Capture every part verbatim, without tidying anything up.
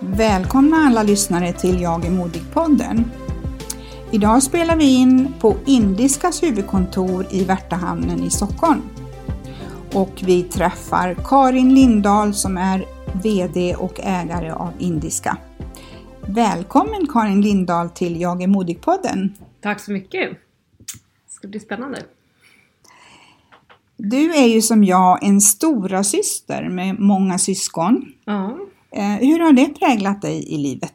Välkomna alla lyssnare till Jag är modig-podden. Idag spelar vi in på Indiskas huvudkontor i Värthamnen i Stockholm. Och vi träffar Karin Lindahl som är V D och ägare av Indiska. Välkommen Karin Lindahl till Jag är modig-podden. Tack så mycket. Det ska bli spännande. Du är ju som jag en stora syster med många syskon. Ja. Hur har det präglat dig i livet?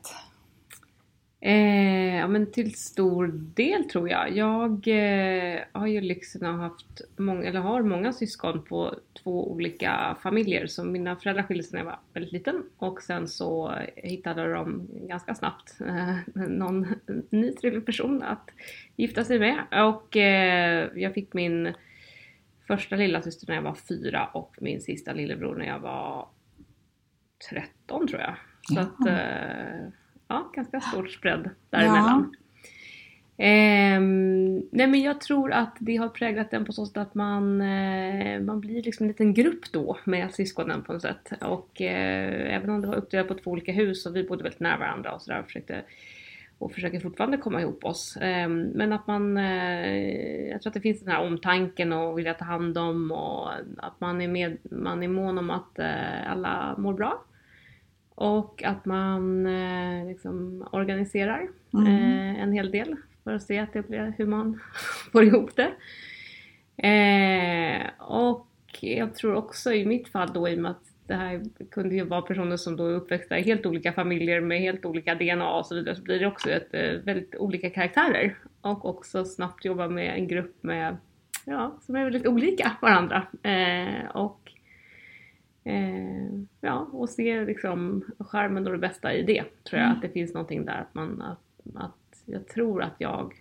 Eh, ja, men till stor del tror jag. Jag eh, har ju lyxen att ha haft många, eller har många syskon på två olika familjer. Så mina föräldrar skildes när jag var väldigt liten. Och sen så hittade de ganska snabbt eh, någon ny trevlig person att gifta sig med. Och eh, jag fick min första lilla syster när jag var fyra och min sista lillebror när jag var tretton tror jag. Så ja. att... Eh, Ja, ganska stort spread däremellan. Ja. Eh, nej men jag tror att det har präglat den på så sätt att man, eh, man blir liksom en liten grupp då med syskonen på något sätt. Och eh, även om det var uppdelat på två olika hus och vi bodde väldigt nära varandra och sådär försökte, och försöker fortfarande komma ihop oss. Eh, men att man, eh, jag tror att det finns den här omtanken och vilja ta hand om och att man är, med, man är mån om att eh, alla mår bra. Och att man eh, liksom organiserar mm. eh, en hel del för att se att det blir hur man får ihop det. Eh, och jag tror också i mitt fall då i och med att det här kunde ju vara personer som då är uppväxta i helt olika familjer med helt olika D N A och så vidare. Så blir det också ett, väldigt olika karaktärer. Och också snabbt jobba med en grupp med, ja, som är väldigt olika varandra. Eh, och Eh, ja, och se liksom skärmen och det bästa i det tror jag mm. att det finns någonting där att man att, att jag tror att jag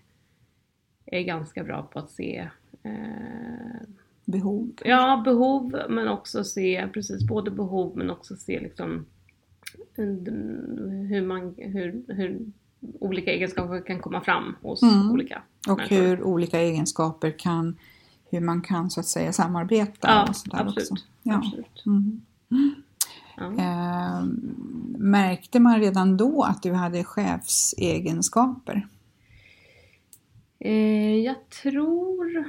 är ganska bra på att se eh, behov ja behov men också se precis både behov men också se liksom hur man hur, hur olika egenskaper kan komma fram hos mm. olika och människor. Hur olika egenskaper kan hur man kan så att säga samarbeta. Ja, och sådär absolut. Också. Ja. absolut. Mm. Ja. Eh, märkte man redan då att du hade chefsegenskaper? Eh, jag tror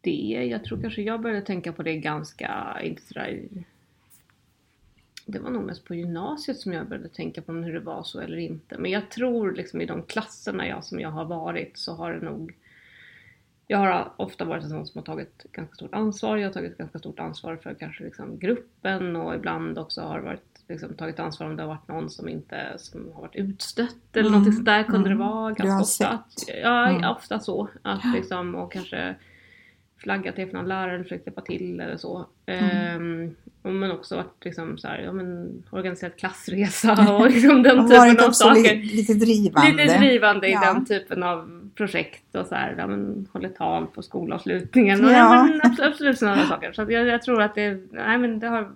det. Jag tror kanske jag började tänka på det ganska... Inte sådär, det var nog mest på gymnasiet som jag började tänka på hur det var så eller inte. Men jag tror liksom i de klasserna jag, som jag har varit så har det nog... Jag har ofta varit en sån som har tagit ganska stort ansvar. Jag har tagit ganska stort ansvar för kanske liksom gruppen. Och ibland också har varit, liksom, tagit ansvar om det har varit någon som inte som har varit utstött. Eller mm. något sådär kunde mm. det vara ganska ofta. Att, ja, mm. ofta så. Att, liksom, och kanske flaggat till för någon lärare eller försökt hjälpa till eller så. Mm. Ehm, men också varit liksom så här, ja, men, organiserat klassresa. Och liksom den och typen av saker. Lite drivande. Lite drivande ja. I den typen av... projekt och så här, ja, men håller tal på skolavslutningen och ja. Ja, men absolut, absolut sådana saker. Så att jag, jag tror att det, nej, men det har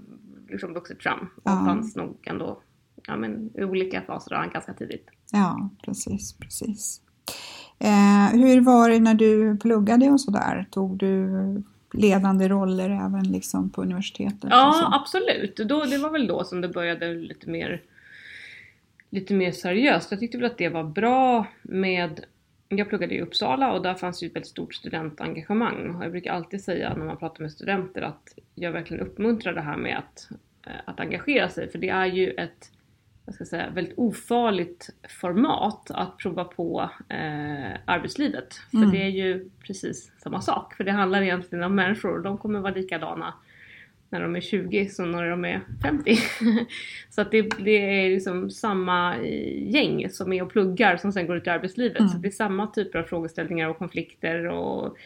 liksom vuxit fram och ja. Fanns nog ändå ja, men, i olika faser ganska tidigt. Ja, precis, precis. Eh, hur var det när du pluggade och sådär? Tog du ledande roller även liksom på universitetet? Ja, absolut. Då, det var väl då som det började lite mer lite mer seriöst. Jag tyckte väl att det var bra med... Jag pluggade i Uppsala och där fanns ju ett väldigt stort studentengagemang. Jag brukar alltid säga när man pratar med studenter att jag verkligen uppmuntrar det här med att, att engagera sig. För det är ju ett jag ska säga, väldigt ofarligt format att prova på eh, arbetslivet. För mm. det är ju precis samma sak. För det handlar egentligen om människor. De kommer vara likadana när de är tjugo som när de är femtio. Så att det, det är liksom samma gäng som är och pluggar som sen går ut i arbetslivet. Mm. Så det är samma typer av frågeställningar och konflikter och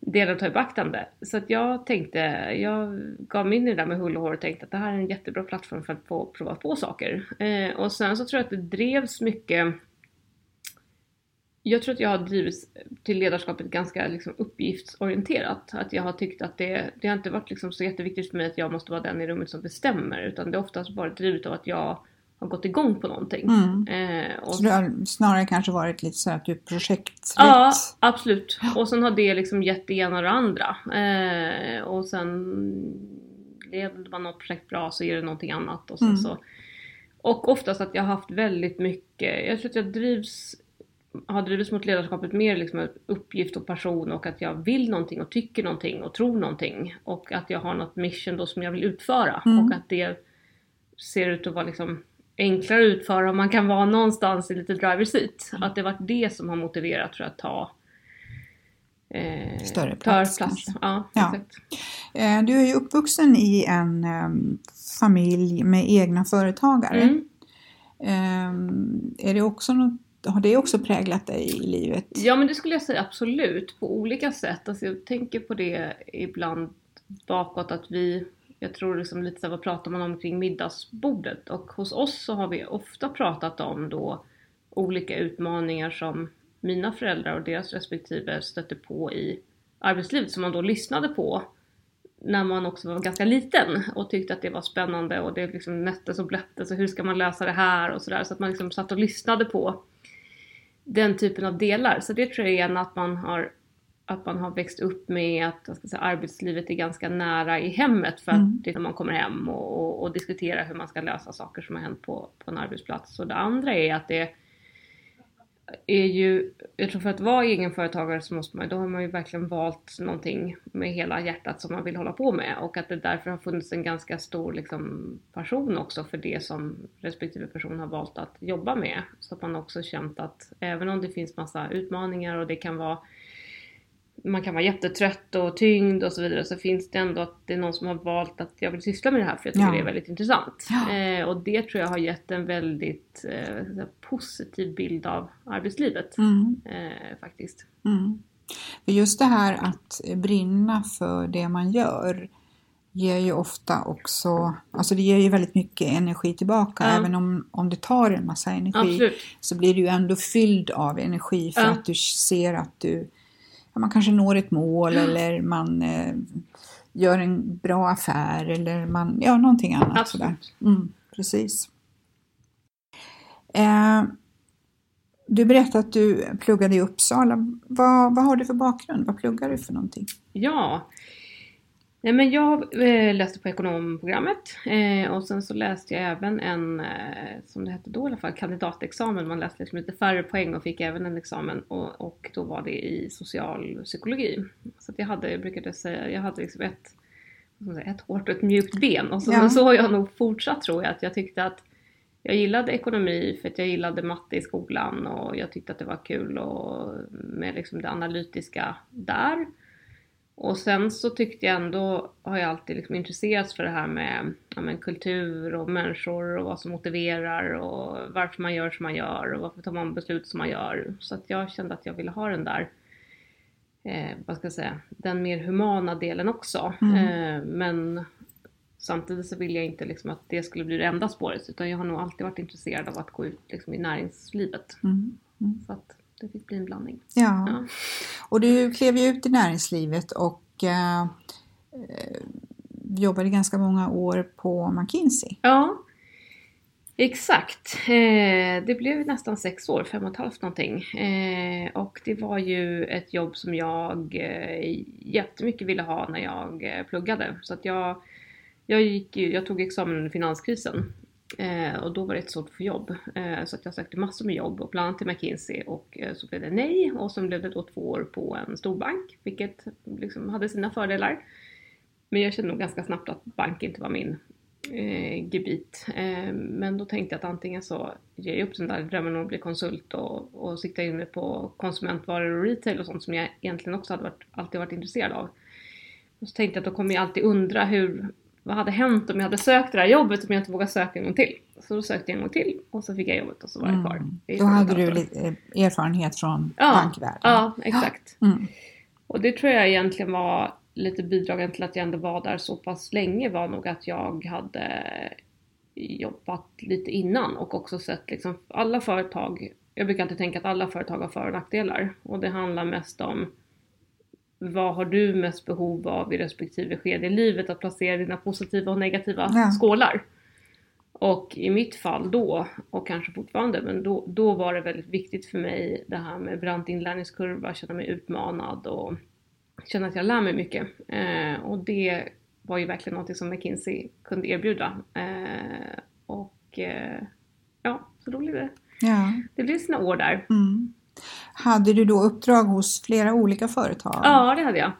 delar att ta i beaktande. Så att jag tänkte, jag gav mig in i det där med hull och hår och tänkte att det här är en jättebra plattform för att få prova på saker. Eh, och sen så tror jag att det drevs mycket... Jag tror att jag har drivits till ledarskapet ganska liksom uppgiftsorienterat. Att jag har tyckt att det, det har inte varit liksom så jätteviktigt för mig att jag måste vara den i rummet som bestämmer. Utan det har oftast varit drivet av att jag har gått igång på någonting. Mm. Eh, och så det har snarare kanske varit lite så att du projekträtt. Ja, absolut. Och sen har det liksom gett det ena och det andra. Eh, och sen leder man något projekt bra så är det någonting annat. Och, sen mm. så. Och oftast att jag har haft väldigt mycket, jag tror att jag drivs... har drivits mot ledarskapet mer liksom uppgift och person och att jag vill någonting och tycker någonting och tror någonting och att jag har något mission då som jag vill utföra mm. och att det ser ut att vara liksom enklare att utföra om man kan vara någonstans i lite driver's seat. Mm. Att det var det som har motiverat för att ta eh, större plats. plats. Ja, ja. Exakt. Du är ju uppvuxen i en um, familj med egna företagare. Mm. Um, är det också något har det också präglat dig i livet? Ja, men det skulle jag säga absolut. På olika sätt. Alltså, jag tänker på det ibland bakåt. Att vi, jag tror liksom lite så här, vad pratar man om kring middagsbordet? Och hos oss så har vi ofta pratat om då olika utmaningar som mina föräldrar och deras respektive stötte på i arbetslivet. Som man då lyssnade på när man också var ganska liten. Och tyckte att det var spännande. Och det liksom nöttes och blöttes. Och hur ska man lösa det här? Och så där. Så att man liksom satt och lyssnade på den typen av delar. Så det tror jag igen att man har, att man har växt upp med att jag ska säga, arbetslivet är ganska nära i hemmet. För att mm. det är när man kommer hem och, och, och diskuterar hur man ska lösa saker som har hänt på, på en arbetsplats. Och det andra är att det är ju, jag tror för att vara egenföretagare så måste man, då har man ju verkligen valt någonting med hela hjärtat som man vill hålla på med. Och att det därför har funnits en ganska stor liksom, passion också för det som respektive person har valt att jobba med. Så att man också känt att även om det finns massa utmaningar och det kan vara, man kan vara jättetrött och tyngd och så vidare. Så finns det ändå att det är någon som har valt att jag vill syssla med det här för jag tycker ja. det är väldigt intressant. Ja. Eh, och det tror jag har gett en väldigt eh, positiv bild av arbetslivet mm. eh, faktiskt. Mm. För just det här att brinna för det man gör ger ju ofta också, alltså det ger ju väldigt mycket energi tillbaka. Mm. Även om, om det tar en massa energi Absolut. så blir du ju ändå fylld av energi för mm. att du ser att du man kanske når ett mål mm. eller man eh, gör en bra affär eller man gör ja, någonting annat. Absolut. Mm, precis. Eh, du berättade att du pluggade i Uppsala. Vad, vad har du för bakgrund? Vad pluggar du för någonting? Ja, Nej, men jag eh, läste på ekonomprogrammet eh, och sen så läste jag även en, eh, som det hette då i alla fall, kandidatexamen. Man läste liksom lite färre poäng och fick även en examen och, och då var det i socialpsykologi. Så att jag hade, jag brukade säga, jag hade liksom ett, ett hårt och ett mjukt ben och så, ja. så har jag nog fortsatt tror jag att jag tyckte att jag gillade ekonomi för att jag gillade matte i skolan och jag tyckte att det var kul och med liksom det analytiska där. Och sen så tyckte jag ändå, har jag alltid liksom intresserats för det här med ja men, kultur och människor och vad som motiverar och varför man gör som man gör och varför tar man beslut som man gör. Så att jag kände att jag ville ha den där, eh, vad ska jag säga, den mer humana delen också. Mm. Eh, men samtidigt så ville jag inte liksom att det skulle bli det enda spåret utan jag har nog alltid varit intresserad av att gå ut liksom i näringslivet. Mm. Mm. Så att... Det fick bli en blandning. Ja. ja. Och du klev ju ut i näringslivet och eh, jobbade ganska många år på McKinsey. Ja, exakt. Eh, det blev nästan sex år, fem och ett halvt någonting. Eh, och det var ju ett jobb som jag eh, jättemycket ville ha när jag eh, pluggade. Så att jag, jag, gick ju, jag tog examen under finanskrisen. Eh, och då var det ett sådant för jobb. Eh, så att jag sökte massor med jobb och bland annat till McKinsey och eh, så blev det nej. Och så blev det då två år på en stor bank, vilket liksom hade sina fördelar. Men jag kände nog ganska snabbt att bank inte var min eh, gebit. Eh, men då tänkte jag att antingen så ger jag upp den där drömmen om att bli konsult och, och sikta in mig på konsumentvaror och retail och sånt som jag egentligen också hade varit, alltid varit intresserad av. Och så tänkte jag att då kommer jag alltid undra hur... Vad hade hänt om jag hade sökt det här jobbet om jag inte vågade söka en gång till? Så då sökte jag en gång till och så fick jag jobbet och så var jag kvar. Mm. Då hade du lite erfarenhet från ja, bankvärlden. Ja, exakt. Ja. Mm. Och det tror jag egentligen var lite bidragande till att jag ändå var där så pass länge var nog att jag hade jobbat lite innan och också sett liksom alla företag. Jag brukar alltid tänka att alla företag har för- och nackdelar och det handlar mest om vad har du mest behov av i respektive skede i livet att placera dina positiva och negativa ja. skålar. Och i mitt fall då, och kanske fortfarande, men då, då var det väldigt viktigt för mig det här med brant inlärningskurva, känna mig utmanad och känna att jag lär mig mycket. Eh, och det var ju verkligen något som McKinsey kunde erbjuda. Eh, och eh, ja, så då blev det. Ja. Det blev sina år där. Mm. Hade du då uppdrag hos flera olika företag? Ja, det hade jag.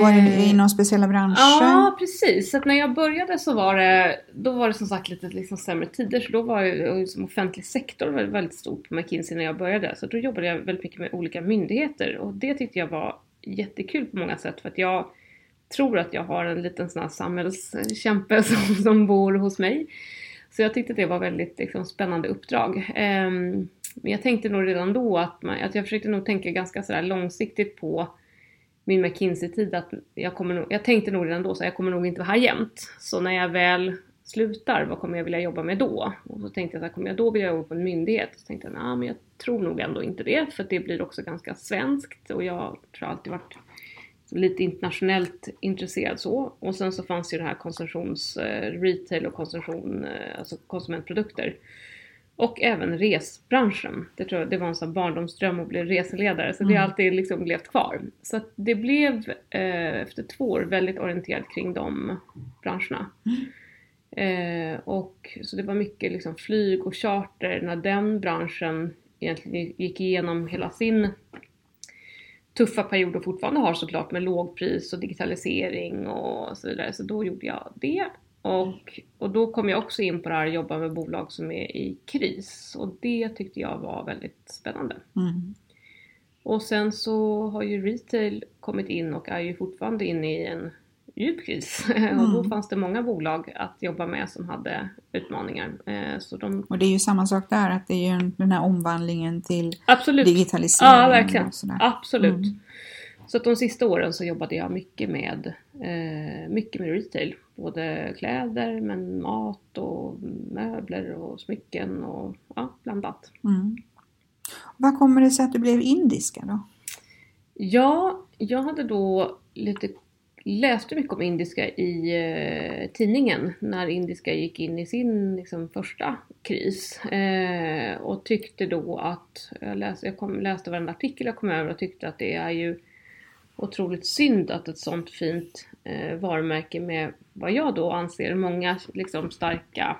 Var det inom speciella branscher? Ja, precis. Så att när jag började så var det, då var det som sagt lite liksom sämre tider. Så då var det som offentlig sektor var väldigt stor på McKinsey när jag började. Så då jobbade jag väldigt mycket med olika myndigheter. Och det tyckte jag var jättekul på många sätt. För att jag tror att jag har en liten sån här samhällskämpe som, som bor hos mig. Så jag tyckte att det var väldigt liksom, spännande uppdrag. Um, men jag tänkte nog redan då att, man, att jag försökte nog tänka ganska sådär långsiktigt på min McKinsey-tid. Att jag, kommer nog, jag tänkte nog redan då så jag kommer nog inte vara här jämt. Så när jag väl slutar, vad kommer jag vilja jobba med då? Och så tänkte jag att kommer jag då vilja jobba på en myndighet? Så tänkte jag, nej men jag tror nog ändå inte det. För det blir också ganska svenskt. Och jag tror alltid varit lite internationellt intresserad så. Och sen så fanns ju det här konsumtions, retail och konsumtion, alltså konsumentprodukter. Och även resbranschen. Det, tror jag, det var en sån barndomsdröm att bli reseledare. Så mm. det har alltid liksom levt kvar. Så att det blev eh, efter två år väldigt orienterat kring de branscherna. Mm. Eh, och så det var mycket liksom flyg och charter. När den branschen egentligen gick igenom hela sin tuffa perioder fortfarande har såklart med lågpris och digitalisering och så vidare. Så då gjorde jag det. Och, och då kom jag också in på det här att jobba med bolag som är i kris. Och det tyckte jag var väldigt spännande. Mm. Och sen så har ju retail kommit in och är ju fortfarande inne i en djup kris. Mm. Och då fanns det många bolag att jobba med som hade utmaningar. Så de... Och det är ju samma sak där, att det är ju den här omvandlingen till Absolut. digitalisering. Ja, verkligen. Absolut. Mm. Så att de sista åren så jobbade jag mycket med, eh, mycket med retail. Både kläder, men mat och möbler och smycken och ja, blandat. Mm. Vad kommer det sig att du blev Indiska då? Ja, jag hade då lite, läste mycket om Indiska i eh, tidningen när Indiska gick in i sin liksom, första kris. Eh, och tyckte då att, jag läste, jag kom, läste varenda artikel jag kom över och tyckte att det är ju otroligt synd att ett sånt fint eh, varumärke med vad jag då anser många liksom, starka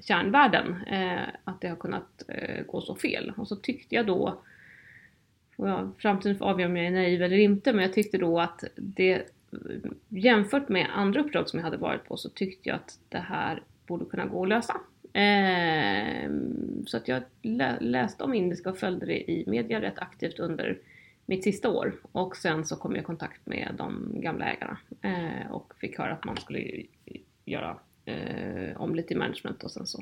kärnvärden. Eh, att det har kunnat eh, gå så fel. Och så tyckte jag då, ja, framtiden får avgöra om jag är naiv eller inte. Men jag tyckte då att det jämfört med andra uppdrag som jag hade varit på så tyckte jag att det här borde kunna gå att lösa. Eh, så att jag lä- läste om Indiska och följde det i media rätt aktivt under mitt sista år. Och sen så kom jag i kontakt med de gamla ägarna. Eh, och fick höra att man skulle göra eh, om lite i management. Och sen så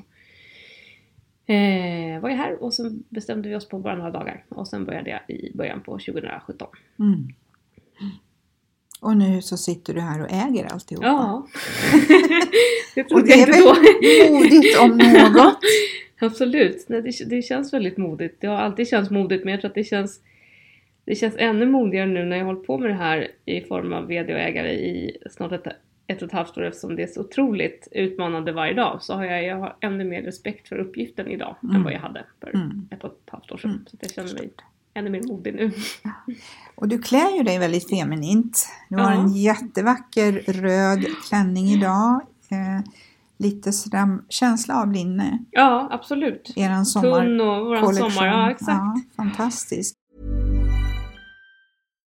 eh, var jag här. Och sen bestämde vi oss på bara några dagar. Och sen började jag i början på tjugosjutton. Mm. Och nu så sitter du här och äger alltihopa. Ja. Det trodde och det är väl då. Modigt om något. Absolut. Nej, det, det känns väldigt modigt. Det har alltid känts modigt. Men jag tror att det känns... Det känns ännu modigare nu när jag håller på med det här i form av vd och ägare i snart ett, ett och ett halvt år eftersom det är så otroligt utmanande varje dag. Så har jag, jag har ännu mer respekt för uppgiften idag mm. än vad jag hade för mm. ett och ett halvt år sedan. Mm. Så jag känner mig ännu mer modig nu. Och du klär ju dig väldigt feminint. Du har ja. en jättevacker röd klänning idag. Eh, lite sådär känsla av linne. Ja, absolut. Eran sommar- tunn och våran sommar, ja, exakt. Ja, fantastiskt.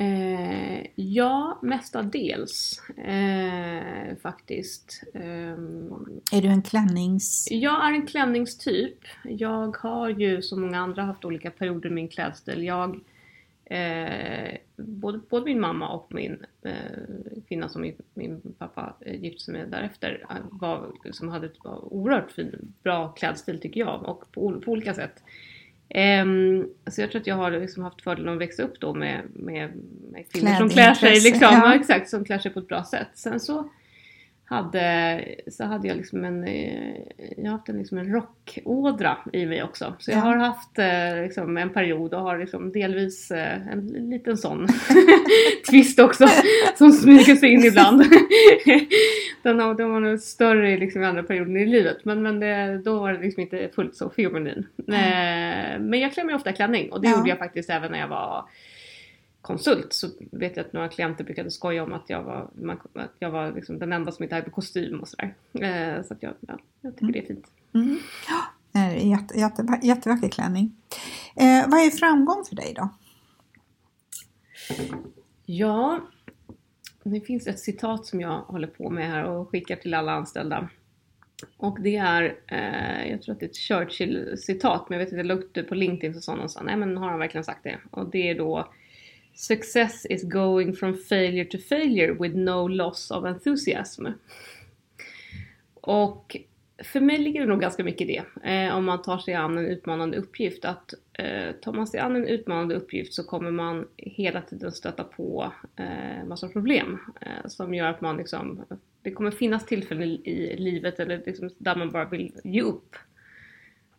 Eh, ja, mestadels eh, faktiskt. Eh, är du en klännings... Jag är en klänningstyp. Jag har ju som många andra haft olika perioder i min klädstil. Jag, eh, både, både min mamma och min eh, kvinna som min, min pappa gifte sig med därefter var, som hade ett oerhört fin, bra klädstil tycker jag, och på, på olika sätt. Um, så jag tror att jag har liksom haft fördelen att växa upp då med, med, med kvinnor som klär sig liksom, ja. Exakt, som klär sig på ett bra sätt. Sen så hade, så hade jag liksom en, jag har haft en, liksom en rockådra i mig också. Så jag ja. har haft liksom, en period och har liksom, delvis en liten sån twist också som smyger sig in ibland. Den har, den var nog större liksom, i andra perioden i livet. Men, men det, då var det liksom inte fullt så feminin. Mm. Men jag klär mig ofta klänning och det ja. gjorde jag faktiskt även när jag var... konsult, så vet jag att några klienter brukade skoja om att jag var, man, att jag var liksom den enda som inte hade kostym och sådär. Eh, så att jag, ja, jag tycker mm. det är fint. Mm. Ja, jätte, jätte, jättevacker klänning. Eh, vad är framgång för dig då? Ja, det finns ett citat som jag håller på med här och skickar till alla anställda. Och det är, eh, jag tror att det är ett Churchill-citat, men jag vet inte, jag lade upp det på LinkedIn och sa någon sa, nej men har han verkligen sagt det? Och det är då: Success is going from failure to failure with no loss of enthusiasm. Och för mig ligger det nog ganska mycket i det. Eh, om man tar sig an en utmanande uppgift. Att eh, tar man sig an en utmanande uppgift så kommer man hela tiden stöta på eh, massa problem. Eh, som gör att man liksom, det kommer finnas tillfällen i, i livet eller liksom där man bara vill ge upp.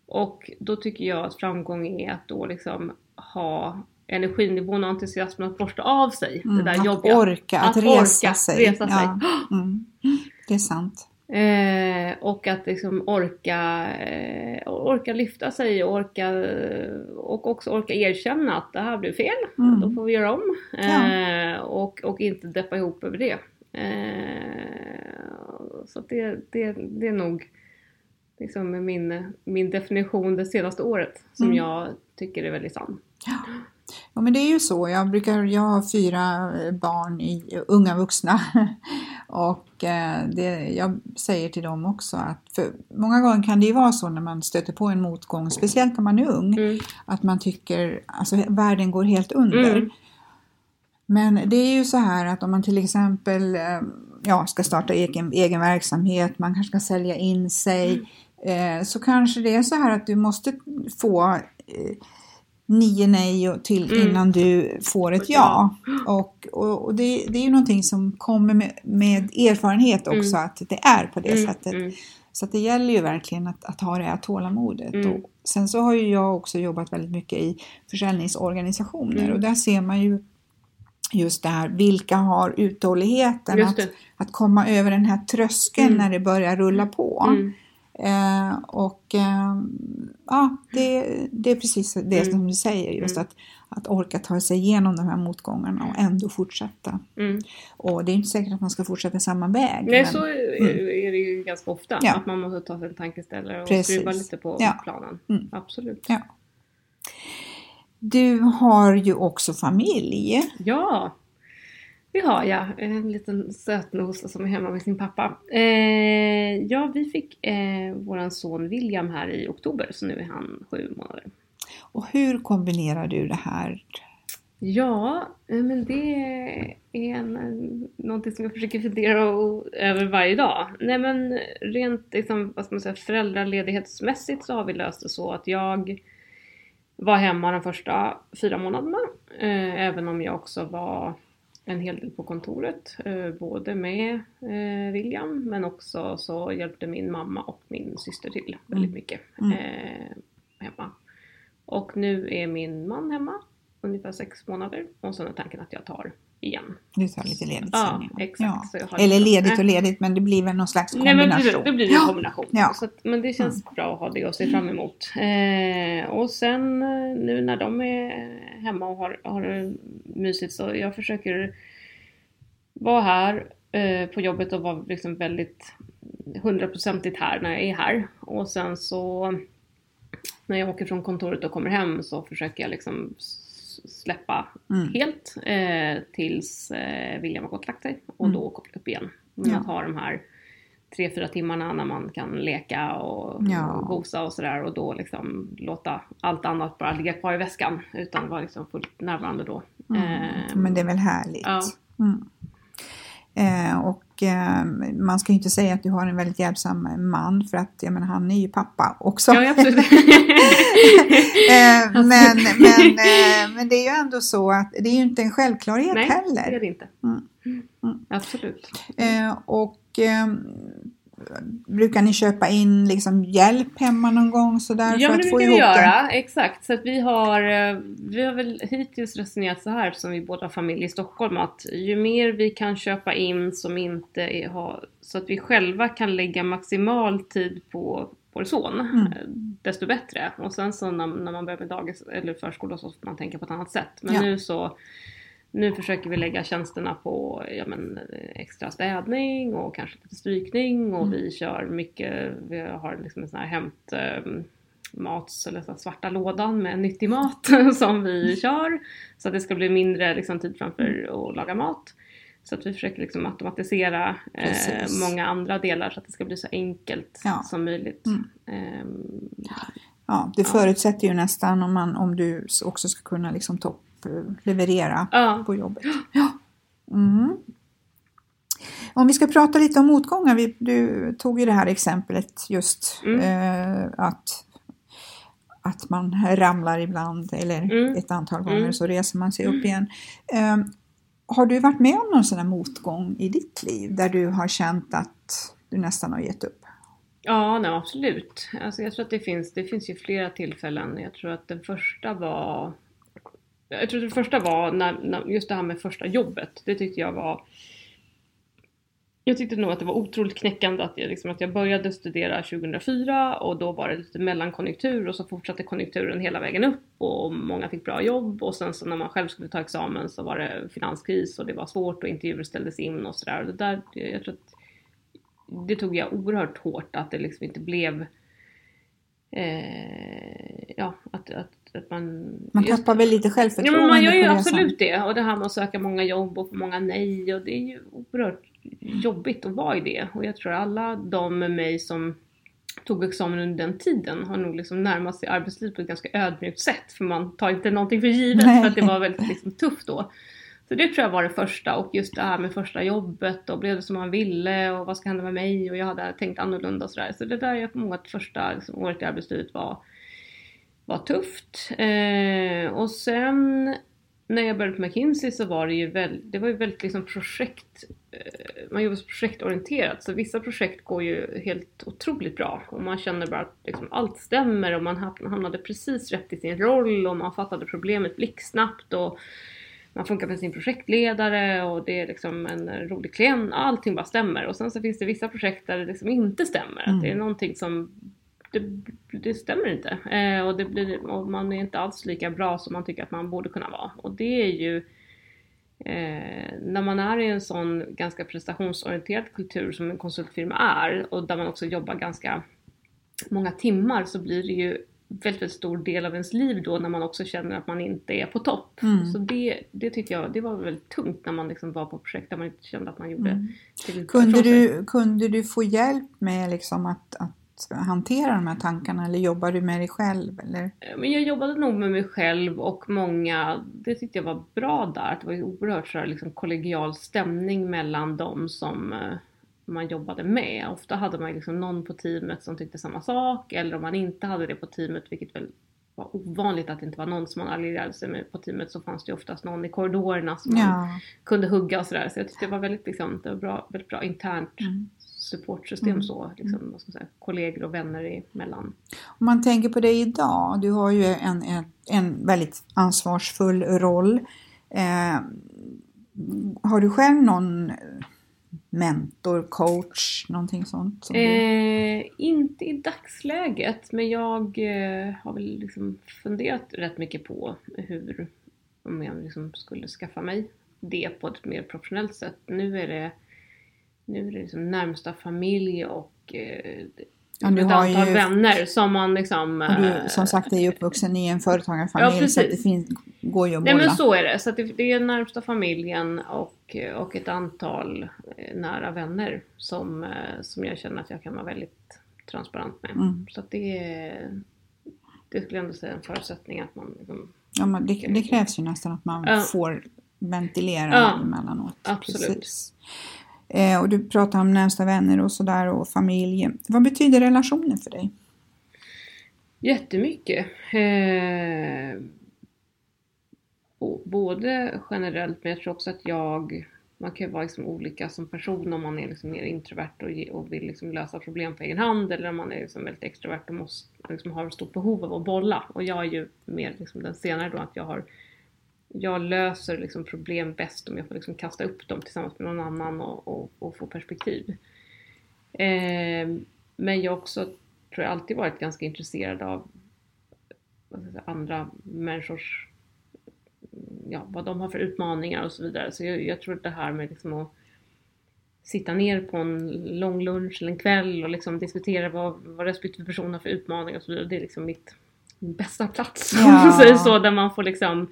Och då tycker jag att framgång är att då liksom ha... energinivån och entusiasmen att borsta av sig. Mm, det där att jobbiga. Orka, att, att resa orka, sig. Resa sig. Ja. Mm. Det är sant. Eh, och att liksom orka, eh, orka lyfta sig och, orka, och också orka erkänna att det här blev fel. Mm. Då får vi göra om. Eh, ja. och, och inte deppa ihop över det. Eh, så det, det, det är nog liksom min, min definition det senaste året som mm. jag tycker är väldigt sann. Ja. Ja, men det är ju så. Jag, brukar, jag har fyra barn, i, unga vuxna. Och det, jag säger till dem också att för många gånger kan det ju vara så när man stöter på en motgång, speciellt när man är ung, mm. att man tycker alltså världen går helt under. Mm. Men det är ju så här att om man till exempel ja, ska starta egen, egen verksamhet, man kanske ska sälja in sig, mm. eh, så kanske det är så här att du måste få... Eh, nio nej till mm. innan du får ett ja. Och, och, och det, det är ju någonting som kommer med, med erfarenhet också. Mm. Att det är på det mm. sättet. Mm. Så att det gäller ju verkligen att, att ha det här tålamodet. Mm. Och sen så har ju jag också jobbat väldigt mycket i försäljningsorganisationer. Mm. Och där ser man ju just det här, vilka har uthålligheten att, att komma över den här tröskeln mm. när det börjar rulla på. Mm. Eh, och eh, ja, det, det är precis det mm. som du säger, just mm. att, att orka ta sig igenom de här motgångarna och ändå fortsätta. Mm. Och det är inte säkert att man ska fortsätta samma väg. Nej, men så mm. är det ju ganska ofta, ja. Att man måste ta sig en tankeställare och skruva lite på ja. planen. Mm. Absolut. Ja. Du har ju också familj. Ja, vi har jag. En liten sötnos som är hemma med sin pappa. Eh, ja, vi fick eh, våran son William här i oktober. Så nu är han sju månader. Och hur kombinerar du det här? Ja, eh, men det är en, en, någonting som jag försöker fundera över varje dag. Nej, men rent liksom, vad ska man säga, föräldraledighetsmässigt så har vi löst det så att jag... var hemma de första fyra månaderna. Eh, även om jag också var en hel del på kontoret. Eh, både med eh, William. Men också så hjälpte min mamma och min syster till väldigt mycket. Eh, hemma. Och nu är min man hemma. Ungefär sex månader. Och så är tanken att jag tar igen. Du tar lite ledigt sen. Ja, igen. Exakt. Ja. Så jag har eller ledigt och ledigt. Men det blir väl någon slags kombination. Nej, men det blir en kombination. Ja. Så att, men det känns mm. bra att ha det och se fram emot. Eh, och sen nu när de är hemma och har, har mysigt. Så jag försöker vara här eh, på jobbet. Och vara liksom väldigt hundraprocentigt här när jag är här. Och sen så... när jag åker från kontoret och kommer hem så försöker jag liksom släppa mm. helt eh, tills eh, William har gått lagt sig och mm. då kopplar upp igen. Men ja. Att ha de här tre, fyra timmarna när man kan leka och, ja. och gosa och sådär och då liksom låta allt annat bara ligga kvar i väskan utan vara liksom fullt närvarande då. Mm. Eh, Men det är väl härligt. Ja. Mm. Eh, och eh, man ska ju inte säga att du har en väldigt hjälpsam man för att jag menar, han är ju pappa också. Ja, absolut. eh, men, men, eh, men det är ju ändå så att det är ju inte en självklarhet Nej, heller. Nej, det är det inte. Mm. Mm. Absolut. Eh, och eh, brukar ni köpa in liksom hjälp hemma någon gång så där ja, för att få ihop det? Ja, det brukar vi göra. Exakt. Så att vi har vi har väl hittills resonerat så här som vi båda har familj i Stockholm att ju mer vi kan köpa in som inte är, så att vi själva kan lägga maximal tid på vår son mm. desto bättre. Och sen så när, när man börjar med dagis eller förskola så får man tänka på ett annat sätt. Men ja. nu så Nu försöker vi lägga tjänsterna på ja, men, extra städning och kanske lite strykning. Och mm. vi kör mycket, vi har liksom en sån här hämt eh, mats eller så här svarta lådan med nyttig mat som vi kör. Så att det ska bli mindre liksom, tid framför att laga mat. Så att vi försöker liksom, automatisera eh, många andra delar så att det ska bli så enkelt ja. som möjligt. Mm. Eh, ja, det ja. förutsätter ju nästan om, man, om du också ska kunna liksom, toppa. leverera ja. på jobbet. Ja. Mm. Om vi ska prata lite om motgångar. Vi, du tog ju det här exemplet just mm. eh, att, att man ramlar ibland eller mm. ett antal gånger mm. så reser man sig upp igen. Eh, har du varit med om någon sån här motgång i ditt liv där du har känt att du nästan har gett upp? Ja, nej, absolut. Alltså, jag tror att det finns, det finns ju flera tillfällen. Jag tror att den första var Jag tror det första var när, när, just det här med första jobbet. Det tyckte jag var... Jag tyckte nog att det var otroligt knäckande att jag, liksom, att jag började studera tjugohundrafyra. Och då var det lite mellankonjunktur och så fortsatte konjunkturen hela vägen upp. Och många fick bra jobb. Och sen så när man själv skulle ta examen så var det finanskris och det var svårt och intervjuer ställdes in och sådär. Det där, jag tror att det tog jag oerhört hårt att det liksom inte blev... Eh, ja, att... att Att man man just, tappar väl lite självförtroende. Ja, man gör ju absolut det. Och det här med att söka många jobb och få många nej. Och det är ju oerhört jobbigt att vara i det. Och jag tror alla de med mig som tog examen under den tiden har nog liksom närmat sig arbetslivet på ett ganska ödmjukt sätt. För man tar inte någonting för givet. Nej. För att det var väldigt liksom, tufft då. Så det tror jag var det första. Och just det här med första jobbet. Och blev det som man ville. Och vad ska hända med mig? Och jag hade tänkt annorlunda och sådär. Så det där jag förmodar att första liksom, året i arbetslivet var... var tufft. Eh, och sen när jag började på McKinsey så var det ju väldigt, det var ju väldigt liksom projekt, eh, man jobbar så projektorienterat så vissa projekt går ju helt otroligt bra och man känner bara att liksom allt stämmer och man hamnade precis rätt i sin roll och man fattade problemet blixtsnabbt och man funkar med sin projektledare och det är liksom en rolig klient, allting bara stämmer. Och sen så finns det vissa projekt där det liksom inte stämmer, mm. att det är någonting som det, det stämmer inte, eh, och, det blir, och man är inte alls lika bra som man tycker att man borde kunna vara. Och det är ju Eh, när man är i en sån ganska prestationsorienterad kultur som en konsultfirma är, och där man också jobbar ganska många timmar, så blir det ju väldigt, väldigt stor del av ens liv då, när man också känner att man inte är på topp. Mm. Så det, det tyckte jag, det var väldigt tungt när man liksom var på projekt där man inte kände att man gjorde mm. till kunde du, kunde du få hjälp med liksom att, att hantera de här tankarna, eller jobbar du med dig själv? Eller? Men jag jobbade nog med mig själv och många, det tyckte jag var bra där. Det var ju oerhört så här, liksom, kollegial stämning mellan dem som man jobbade med. Ofta hade man liksom någon på teamet som tyckte samma sak, eller om man inte hade det på teamet, vilket väl var ovanligt att det inte var någon som man allierade sig med på teamet, så fanns det oftast någon i korridorerna som ja. man kunde hugga och sådär. Så jag tyckte det var väldigt, liksom, det var bra, väldigt bra internt mm. supportsystem mm. så, liksom, vad ska man säga, kollegor och vänner emellan. Om man tänker på dig idag, du har ju en, en, en väldigt ansvarsfull roll. Eh, har du själv någon mentor, coach, någonting sånt? Som eh, du... Inte i dagsläget, men jag eh, har väl liksom funderat rätt mycket på hur, om jag liksom skulle skaffa mig det på ett mer professionellt sätt. Nu är det Nu är det liksom närmsta familj och eh, ja, ett antal ju, vänner som man liksom... Eh, du, som sagt, är ju uppvuxen i en företagarfamilj, ja, precis. Så att det finns, går ju att måla. Nej, men så är det. Så att det, det är närmsta familjen och, och ett antal eh, nära vänner som, eh, som jag känner att jag kan vara väldigt transparent med. Mm. Så att det är, det skulle jag ändå säga, en förutsättning att man... Liksom, ja, men det, det krävs ju nästan att man ja. får ventilera ja. emellanåt. Absolut. Precis. Eh, och du pratar om närmsta vänner och sådär och familj. Vad betyder relationer för dig? Jättemycket. Eh, både generellt, men jag tror också att jag... Man kan ju vara liksom olika som person, om man är liksom mer introvert och, och vill liksom lösa problem på egen hand. Eller om man är liksom väldigt extrovert och måste, liksom har ett stort behov av att bolla. Och jag är ju mer liksom den senare då, att jag har... Jag löser liksom problem bäst om jag får liksom kasta upp dem tillsammans med någon annan och, och, och få perspektiv. Eh, men jag också tror jag alltid varit ganska intresserad av vad ska jag säga, andra människors, ja, vad de har för utmaningar och så vidare. Så jag, jag tror att det här med liksom att sitta ner på en lång lunch eller en kväll och liksom diskutera vad, vad respektive person har för utmaningar och så vidare. Det är liksom mitt bästa plats, om man säger så, där man får liksom...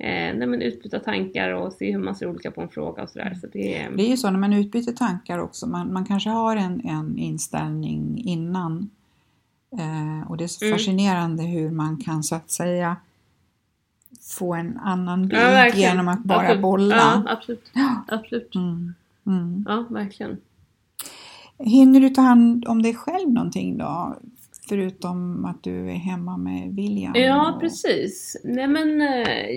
Eh, nej, men utbyta tankar och se hur man ser olika på en fråga och sådär. Så det, eh... det är ju så när man utbyter tankar också. Man, man kanske har en, en inställning innan. Eh, och det är så mm. fascinerande hur man kan så att säga få en annan bild ja, genom att bara absolut. bolla. Ja, absolut. Ja. absolut. Mm. Mm. Ja, verkligen. Hinner du ta hand om dig själv någonting då? Förutom att du är hemma med William. Ja, och... precis. Nej, men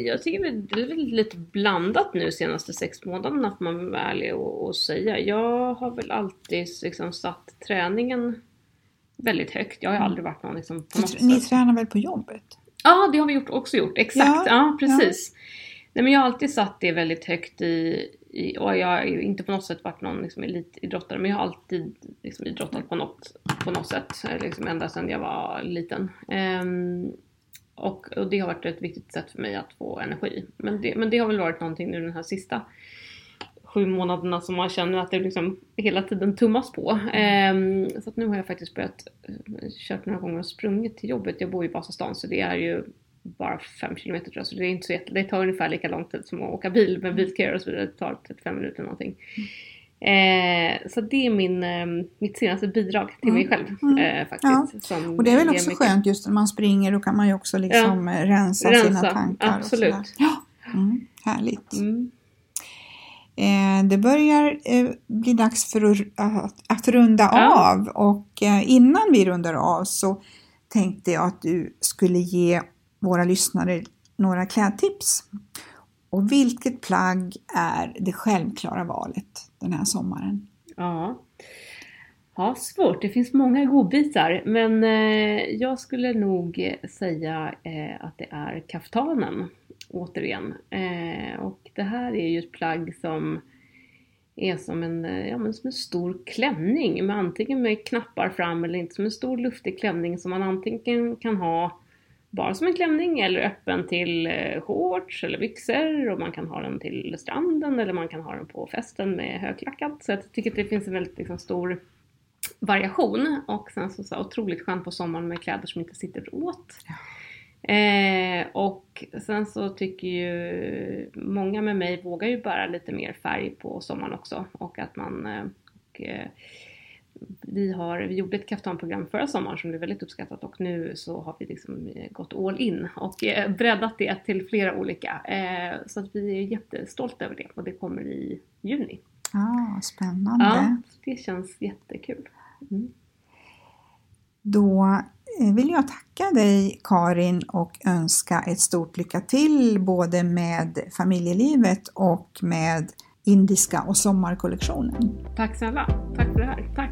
jag tycker det är lite blandat nu senaste sex månaderna, får man vara ärlig och, och säga. Jag har väl alltid liksom satt träningen väldigt högt. Jag har mm. aldrig varit någon liksom, på något sätt. Ni tränar väl på jobbet? Ja, det har vi gjort, också gjort. Exakt, ja, ja precis. Ja. Nej, men jag har alltid satt det väldigt högt i... I, och jag har ju inte på något sätt varit någon liksom elitidrottare, men jag har alltid liksom idrottat på något, på något sätt liksom ända sedan jag var liten. Ehm, och, och det har varit ett viktigt sätt för mig att få energi. Men det, men det har väl varit någonting nu den här sista sju månaderna som man känner att det liksom hela tiden tummas på. Ehm, så att nu har jag faktiskt börjat köpa några gånger och sprungit till jobbet. Jag bor i Basastan, så det är ju bara fem kilometer, tror jag. Så det är inte så jätte... Det tar ungefär lika lång tid som att åka bil. Men bilköer och så vidare, det tar trettiofem minuter eller någonting. Mm. Eh, så det är min, eh, mitt senaste bidrag till mm. mig själv. Eh, faktiskt, ja. Som och det är väl också mycket... skönt just när man springer. Då kan man ju också liksom ja. rensa, rensa sina tankar. Absolut. Och ja. mm. Härligt. Mm. Eh, det börjar eh, bli dags för att, att runda ja. av. Och eh, innan vi rundar av så tänkte jag att du skulle ge våra lyssnare några klädtips. Och vilket plagg är det självklara valet den här sommaren? Ja, ja svårt. Det finns många godbitar. Men eh, jag skulle nog säga eh, att det är kaftanen. återigen. Eh, och det här är ju ett plagg som är som en, ja, men som en stor klänning. Med antingen med knappar fram eller inte, som en stor luftig klänning som man antingen kan ha bara som en klänning eller öppen till eh, shorts eller byxor. Och man kan ha den till stranden eller man kan ha den på festen med högklackat. Så jag tycker att det finns en väldigt liksom, stor variation. Och sen så, så otroligt skönt på sommaren med kläder som inte sitter åt. Ja. Eh, och sen så tycker ju många med mig vågar ju bära lite mer färg på sommaren också. Och att man... Eh, och, eh, vi, har, vi gjorde ett kaftanprogram förra sommaren som blev väldigt uppskattat. Och nu så har vi liksom gått all in och eh, breddat det till flera olika. Eh, så att vi är jättestolta över det. Och det kommer i juni. Ah, spännande. Ja, det känns jättekul. Mm. Då... vill jag tacka dig Karin och önska ett stort lycka till både med familjelivet och med Indiska och sommarkollektionen. Tack snälla, tack för det här, tack!